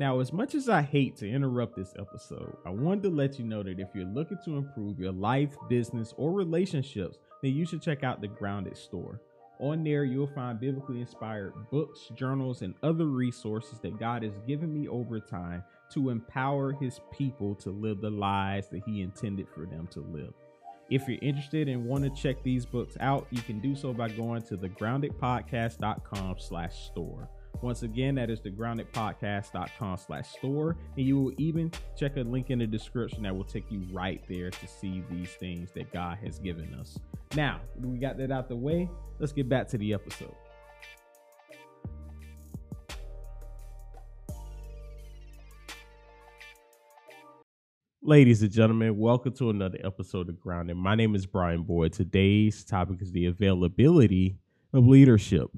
Now, as much as I hate to interrupt this episode, I wanted to let you know that if you're looking to improve your life, business, or relationships, then you should check out the Grounded Store. On there, you'll find biblically inspired books, journals, and other resources that God has given me over time to empower his people to live the lives that he intended for them to live. If you're interested and want to check these books out, you can do so by going to thegroundedpodcast.com/store. Once again, that is thegroundedpodcast.com/store. And you will even check a link in the description that will take you right there to see these things that God has given us. Now, we got that out the way. Let's get back to the episode. Ladies and gentlemen, welcome to another episode of Grounded. My name is Brian Boyd. Today's topic is the availability of leadership.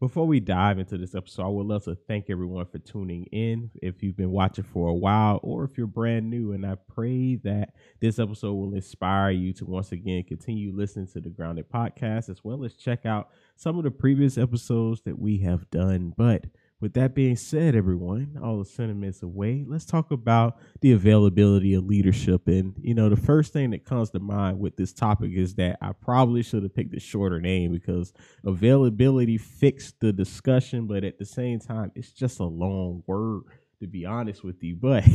Before we dive into this episode, I would love to thank everyone for tuning in. If you've been watching for a while or if you're brand new, and I pray that this episode will inspire you to once again continue listening to the Grounded Podcast, as well as check out some of the previous episodes that we have done. But with that being said, everyone, all the sentiments away, let's talk about the availability of leadership. And, you know, the first thing that comes to mind with this topic is that I probably should have picked a shorter name, because availability fixed the discussion. But at the same time, it's just a long word, to be honest with you. But,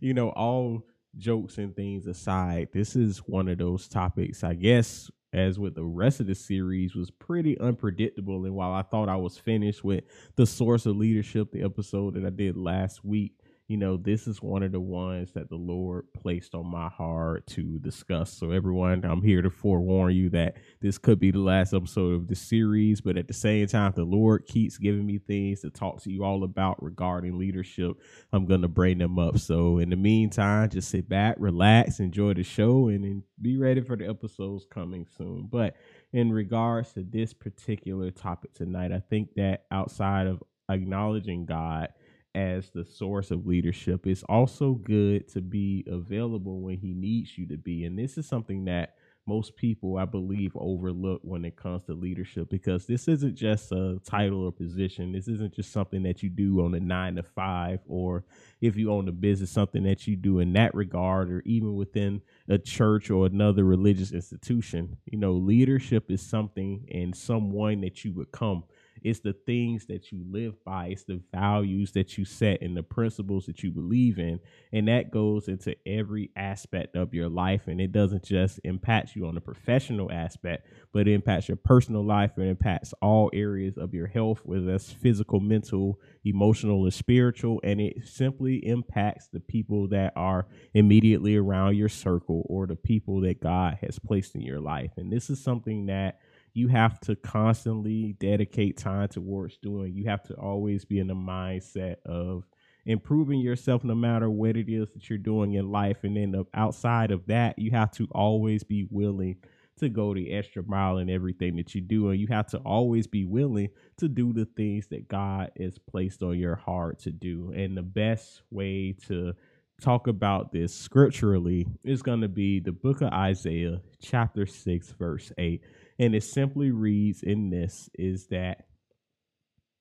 you know, all jokes and things aside, this is one of those topics, I guess, as with the rest of the series, was pretty unpredictable. And while I thought I was finished with the source of leadership, the episode that I did last week, you know, this is one of the ones that the Lord placed on my heart to discuss. So everyone, I'm here to forewarn you that this could be the last episode of the series, but at the same time, the Lord keeps giving me things to talk to you all about regarding leadership. I'm going to bring them up. So in the meantime, just sit back, relax, enjoy the show, and then be ready for the episodes coming soon. But in regards to this particular topic tonight, I think that outside of acknowledging God as the source of leadership, it's also good to be available when he needs you to be. And this is something that most people, I believe, overlook when it comes to leadership, because this isn't just a title or position. This isn't just something that you do on a 9-to-5, or if you own a business, something that you do in that regard, or even within a church or another religious institution. You know, leadership is something and someone that you become. It's the things that you live by. It's the values that you set and the principles that you believe in. And that goes into every aspect of your life. And it doesn't just impact you on the professional aspect, but it impacts your personal life. It impacts all areas of your health, whether that's physical, mental, emotional, and spiritual. And it simply impacts the people that are immediately around your circle, or the people that God has placed in your life. And this is something that you have to constantly dedicate time towards doing. You have to always be in the mindset of improving yourself, no matter what it is that you're doing in life. And then outside of that, you have to always be willing to go the extra mile in everything that you do. And you have to always be willing to do the things that God has placed on your heart to do. And the best way to talk about this scripturally is going to be the book of Isaiah, chapter 6, verse 8. And it simply reads in this is that,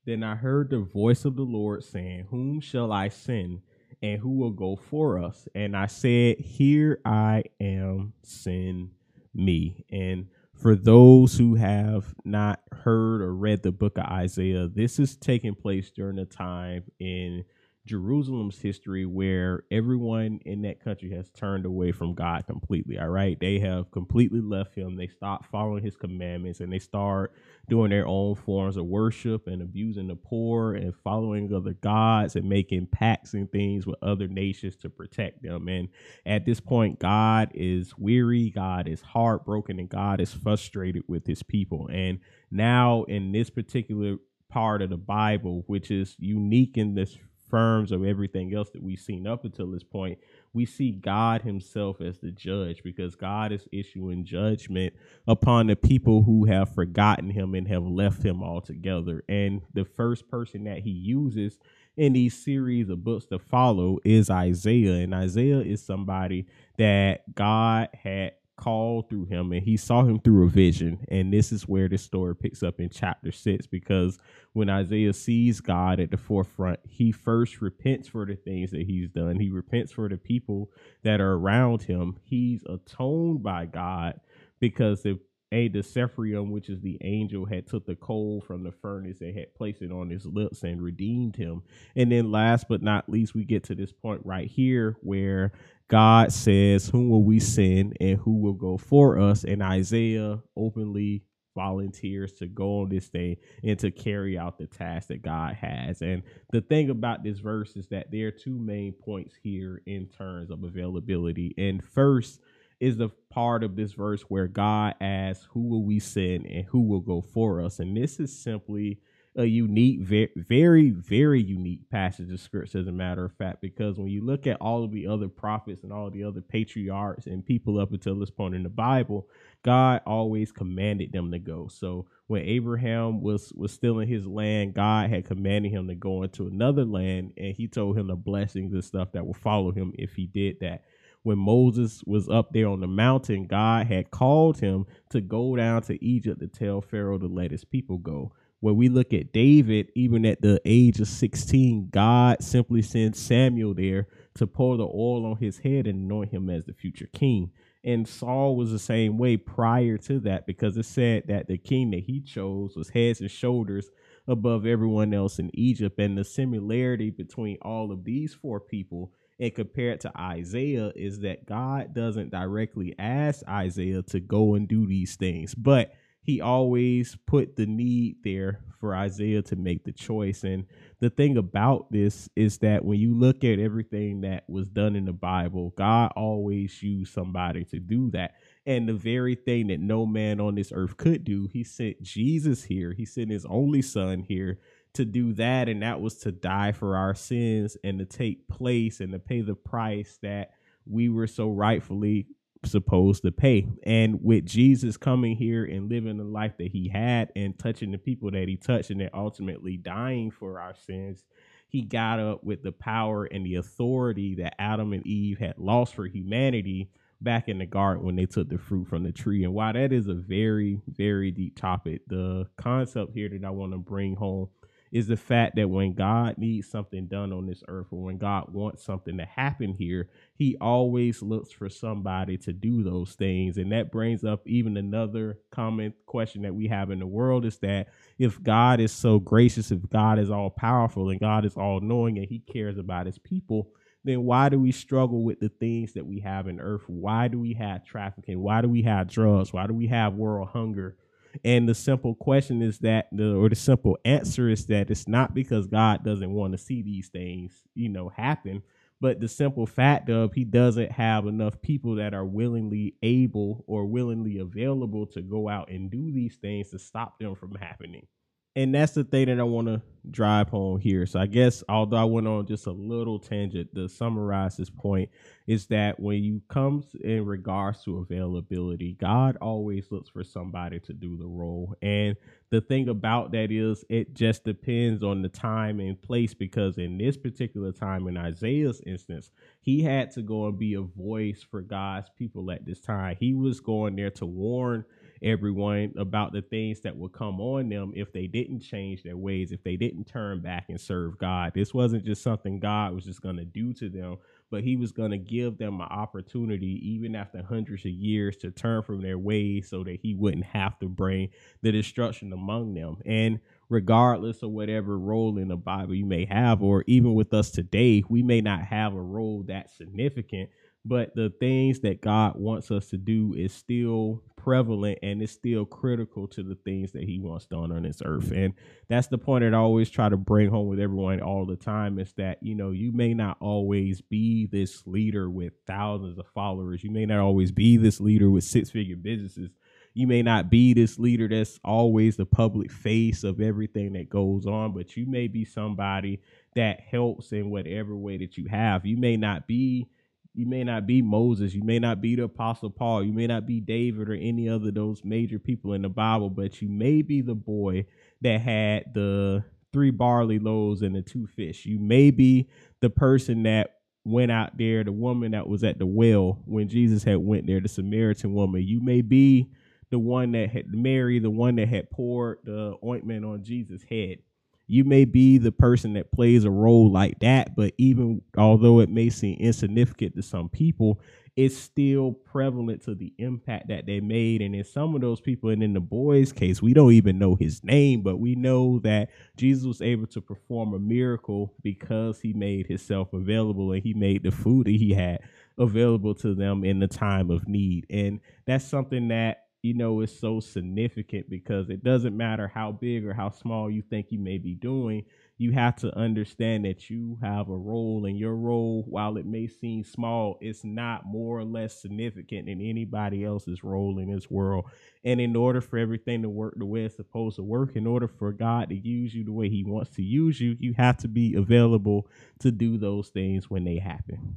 "Then I heard the voice of the Lord saying, whom shall I send, and who will go for us? And I said, here I am, send me." And for those who have not heard or read the book of Isaiah, this is taking place during a time in Jerusalem's history where everyone in that country has turned away from God completely. All right. They have completely left him. They stopped following his commandments, and they start doing their own forms of worship and abusing the poor and following other gods and making pacts and things with other nations to protect them. And at this point, God is weary. God is heartbroken, and God is frustrated with his people. And now in this particular part of the Bible, which is unique in this terms of everything else that we've seen up until this point, we see God himself as the judge, because God is issuing judgment upon the people who have forgotten him and have left him altogether. And the first person that he uses in these series of books to follow is Isaiah. And Isaiah is somebody that God had called through him and he saw him through a vision. And this is where the story picks up in chapter 6, because when Isaiah sees God at the forefront, he first repents for the things that he's done. He repents for the people that are around him. He's atoned by God because the Sephirim, which is the angel, had took the coal from the furnace and had placed it on his lips and redeemed him. And then last but not least, we get to this point right here where God says, whom will we send and who will go for us? And Isaiah openly volunteers to go on this day and to carry out the task that God has. And the thing about this verse is that there are two main points here in terms of availability. And first is the part of this verse where God asks, who will we send and who will go for us? And this is simply a unique, very, very unique passage of scripture, as a matter of fact, because when you look at all of the other prophets and all the other patriarchs and people up until this point in the Bible, God always commanded them to go. So when Abraham was still in his land, God had commanded him to go into another land, and he told him the blessings and stuff that would follow him if he did that. When Moses was up there on the mountain, God had called him to go down to Egypt to tell Pharaoh to let his people go. When we look at David, even at the age of 16, God simply sends Samuel there to pour the oil on his head and anoint him as the future king. And Saul was the same way prior to that, because it said that the king that he chose was heads and shoulders above everyone else in Egypt. And the similarity between all of these four people and compared to Isaiah is that God doesn't directly ask Isaiah to go and do these things, but he always put the need there for Isaiah to make the choice. And the thing about this is that when you look at everything that was done in the Bible, God always used somebody to do that. And the very thing that no man on this earth could do, he sent Jesus here. He sent his only son here to do that, and that was to die for our sins and to take place and to pay the price that we were so rightfully supposed to pay. And with Jesus coming here and living the life that he had and touching the people that he touched and then ultimately dying for our sins, he got up with the power and the authority that Adam and Eve had lost for humanity back in the garden when they took the fruit from the tree. And while that is a very, very deep topic, the concept here that I want to bring home is the fact that when God needs something done on this earth, or when God wants something to happen here, he always looks for somebody to do those things. And that brings up even another common question that we have in the world, is that if God is so gracious, if God is all powerful and God is all knowing and he cares about his people, then why do we struggle with the things that we have in earth? Why do we have trafficking? Why do we have drugs? Why do we have world hunger? And the simple question is that, the simple answer is that it's not because God doesn't want to see these things, happen, but the simple fact of he doesn't have enough people that are willingly able or willingly available to go out and do these things to stop them from happening. And that's the thing that I want to drive home here. So I guess, although I went on just a little tangent, to summarize this point is that when you come in regards to availability, God always looks for somebody to do the role. And the thing about that is it just depends on the time and place, because in this particular time, in Isaiah's instance, he had to go and be a voice for God's people at this time. He was going there to warn everyone about the things that would come on them if they didn't change their ways, if they didn't turn back and serve God. This wasn't just something God was just going to do to them, but he was going to give them an opportunity, even after hundreds of years, to turn from their ways so that he wouldn't have to bring the destruction among them. And regardless of whatever role in the Bible you may have, or even with us today, we may not have a role that's significant, but the things that God wants us to do is still prevalent and it's still critical to the things that he wants done on this earth. And that's the point that I always try to bring home with everyone all the time, is that, you may not always be this leader with thousands of followers. You may not always be this leader with 6-figure businesses. You may not be this leader that's always the public face of everything that goes on, but you may be somebody that helps in whatever way that you have. You may not be Moses, you may not be the Apostle Paul, you may not be David or any other of those major people in the Bible, but you may be the boy that had the 3 barley loaves and the 2 fish. You may be the person that went out there, the woman that was at the well when Jesus had went there, the Samaritan woman, you may be the one that had Mary, the one that had poured the ointment on Jesus' head. You may be the person that plays a role like that, but even although it may seem insignificant to some people, it's still prevalent to the impact that they made. And in some of those people, and in the boy's case, we don't even know his name, but we know that Jesus was able to perform a miracle because he made himself available, and he made the food that he had available to them in the time of need. And that's something that, you know, is so significant, because it doesn't matter how big or how small you think you may be doing. You have to understand that you have a role, and your role, while it may seem small, it's not more or less significant than anybody else's role in this world. And in order for everything to work the way it's supposed to work, in order for God to use you the way he wants to use you, you have to be available to do those things when they happen.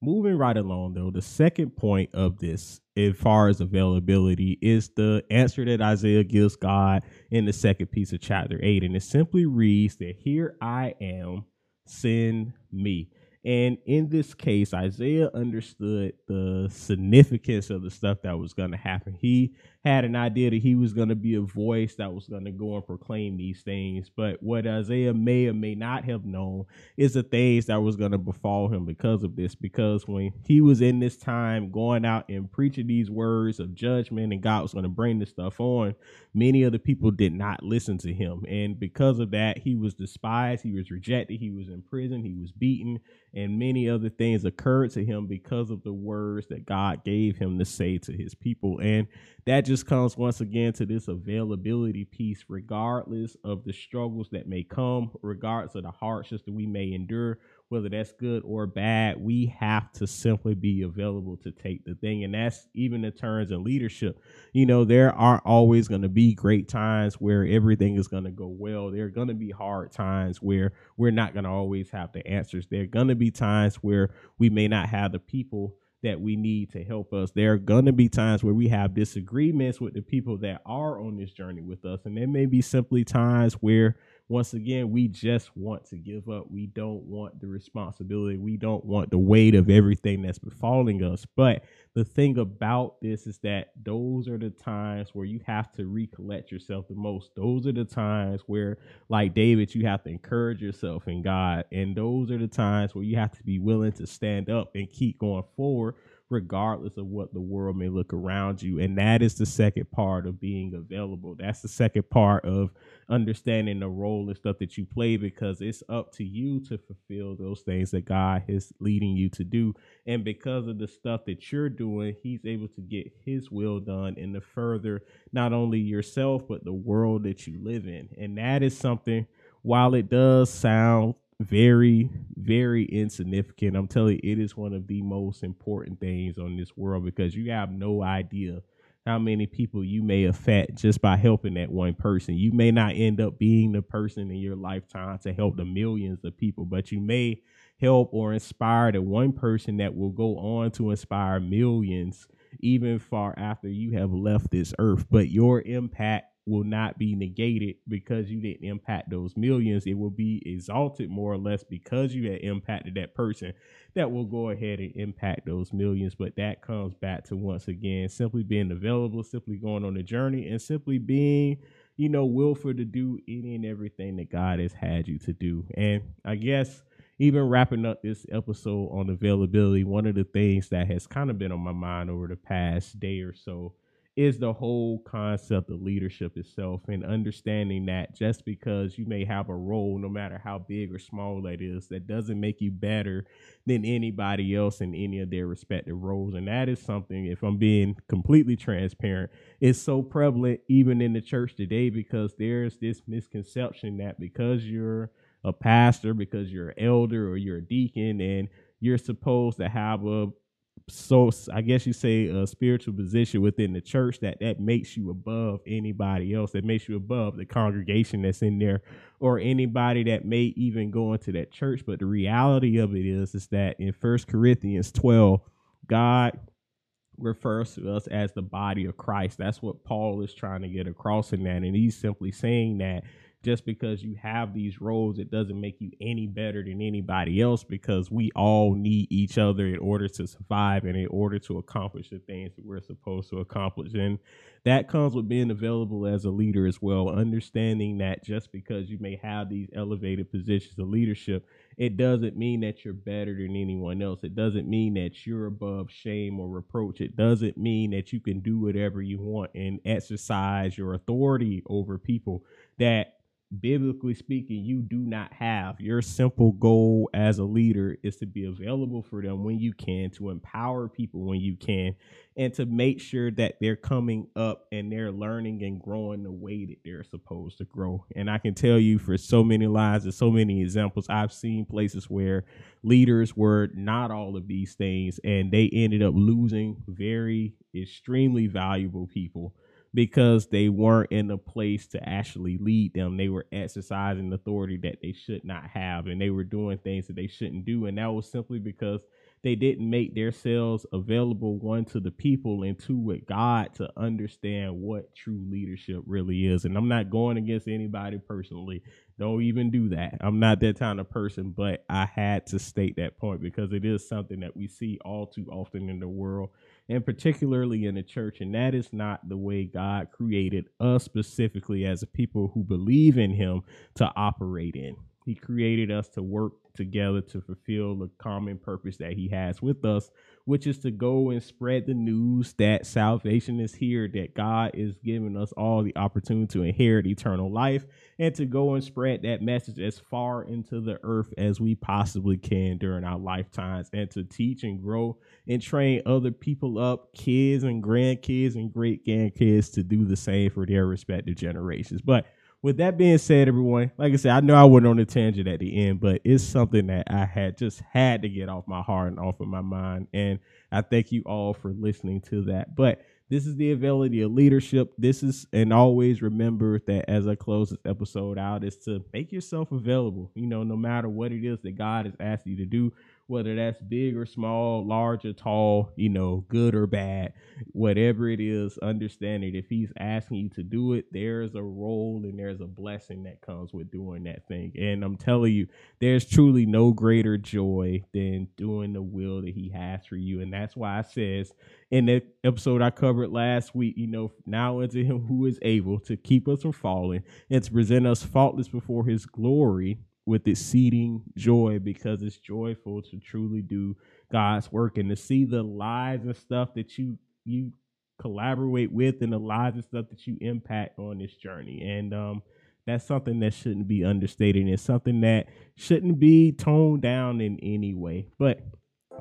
Moving right along, though, the second point of this, as far as availability, is the answer that Isaiah gives God in the second piece of chapter 8. And it simply reads that, "Here I am, send me." And in this case, Isaiah understood the significance of the stuff that was going to happen. He had an idea that he was going to be a voice that was going to go and proclaim these things. But what Isaiah may or may not have known is the things that was going to befall him because of this. Because when he was in this time going out and preaching these words of judgment, and God was going to bring this stuff on, many of the people did not listen to him. And because of that, he was despised, he was rejected, he was in prison, he was beaten, and many other things occurred to him because of the words that God gave him to say to his people. And that just comes once again to this availability piece. Regardless of the struggles that may come, regardless of the hardships that we may endure, whether that's good or bad, we have to simply be available to take the thing. And that's even in terms of leadership. You know, there aren't always going to be great times where everything is going to go well. There are going to be hard times where we're not going to always have the answers. There are going to be times where we may not have the people that we need to help us. There are going to be times where we have disagreements with the people that are on this journey with us. And there may be simply times where, once again, we just want to give up. We don't want the responsibility. We don't want the weight of everything that's befalling us. But the thing about this is that those are the times where you have to recollect yourself the most. Those are the times where, like David, you have to encourage yourself in God. And those are the times where you have to be willing to stand up and keep going forward, regardless of what the world may look around you. And that is the second part of being available. That's the second part of understanding the role and stuff that you play, because it's up to you to fulfill those things that God is leading you to do. And because of the stuff that you're doing, he's able to get his will done and to further not only yourself, but the world that you live in. And that is something, while it does sound very, very insignificant, I'm telling you, it is one of the most important things on this world, because you have no idea how many people you may affect just by helping that one person. You may not end up being the person in your lifetime to help the millions of people, but you may help or inspire the one person that will go on to inspire millions even far after you have left this earth. But your impact will not be negated because you didn't impact those millions. It will be exalted more or less because you had impacted that person that will go ahead and impact those millions. But that comes back to, once again, simply being available, simply going on the journey, and simply being, you know, willful to do any and everything that God has had you to do. And I guess even wrapping up this episode on availability, one of the things that has kind of been on my mind over the past day or so is the whole concept of leadership itself, and understanding that just because you may have a role, no matter how big or small that is, that doesn't make you better than anybody else in any of their respective roles. And that is something, if I'm being completely transparent, is so prevalent even in the church today, because there's this misconception that because you're a pastor, because you're an elder or you're a deacon, and you're supposed to have I guess you say a spiritual position within the church, that makes you above anybody else, that makes you above the congregation that's in there, or anybody that may even go into that church. But the reality of it is that in 1 Corinthians 12, God refers to us as the body of Christ. That's what Paul is trying to get across in that. And he's simply saying that just because you have these roles, it doesn't make you any better than anybody else, because we all need each other in order to survive and in order to accomplish the things that we're supposed to accomplish. And that comes with being available as a leader as well, understanding that just because you may have these elevated positions of leadership, it doesn't mean that you're better than anyone else. It doesn't mean that you're above shame or reproach. It doesn't mean that you can do whatever you want and exercise your authority over people that, biblically speaking, you do not have. Your simple goal as a leader is to be available for them when you can, to empower people when you can, and to make sure that they're coming up and they're learning and growing the way that they're supposed to grow. And I can tell you, for so many lives and so many examples, I've seen places where leaders were not all of these things, and they ended up losing very, extremely valuable people, because they weren't in a place to actually lead them. They were exercising authority that they should not have, and they were doing things that they shouldn't do. And that was simply because they didn't make themselves available, one, to the people, and two, with God, to understand what true leadership really is. And I'm not going against anybody personally. Don't even do that. I'm not that kind of person, but I had to state that point because it is something that we see all too often in the world, and particularly in the church. And that is not the way God created us specifically as a people who believe in him to operate in. He created us to work together to fulfill the common purpose that he has with us, which is to go and spread the news that salvation is here, that God is giving us all the opportunity to inherit eternal life, and to go and spread that message as far into the earth as we possibly can during our lifetimes, and to teach and grow and train other people up, kids and grandkids and great grandkids, to do the same for their respective generations. But with that being said, everyone, like I said, I know I went on a tangent at the end, but it's something that I had to get off my heart and off of my mind. And I thank you all for listening to that. But this is the availability of leadership. This is, and always remember that as I close this episode out, is to make yourself available. You know, no matter what it is that God has asked you to do, whether that's big or small, large or tall, you know, good or bad, whatever it is, understand it. If he's asking you to do it, there's a role and there's a blessing that comes with doing that thing. And I'm telling you, there's truly no greater joy than doing the will that he has for you. And that's why it says in the episode I covered last week, you know, now unto him who is able to keep us from falling and to present us faultless before his glory with exceeding joy, because it's joyful to truly do God's work and to see the lives and stuff that you collaborate with and the lives and stuff that you impact on this journey. And that's something that shouldn't be understated. It's something that shouldn't be toned down in any way. But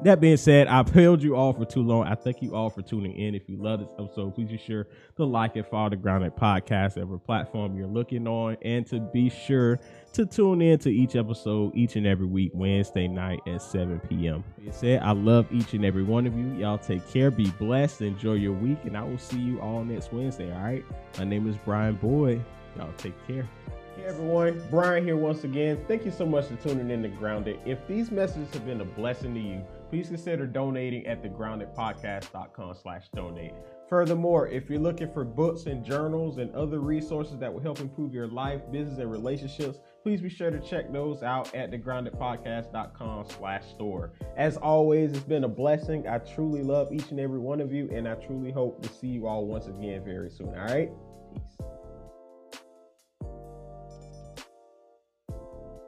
that being said, I've held you all for too long. I thank you all for tuning in. If you love this episode, please be sure to like and follow The Grounded Podcast, every platform you're looking on, and to be sure to tune in to each episode each and every week, Wednesday night at 7 p.m. Like I said, I love each and every one of you. Y'all take care, be blessed, enjoy your week, and I will see you all next Wednesday, all right? My name is Brian Boyd. Y'all take care. Hey everyone, Brian here once again. Thank you so much for tuning in to Grounded. If these messages have been a blessing to you, please consider donating at thegroundedpodcast.com/donate. Furthermore, if you're looking for books and journals and other resources that will help improve your life, business, and relationships, please be sure to check those out at thegroundedpodcast.com/store. As always, it's been a blessing. I truly love each and every one of you, and I truly hope to see you all once again very soon. All right?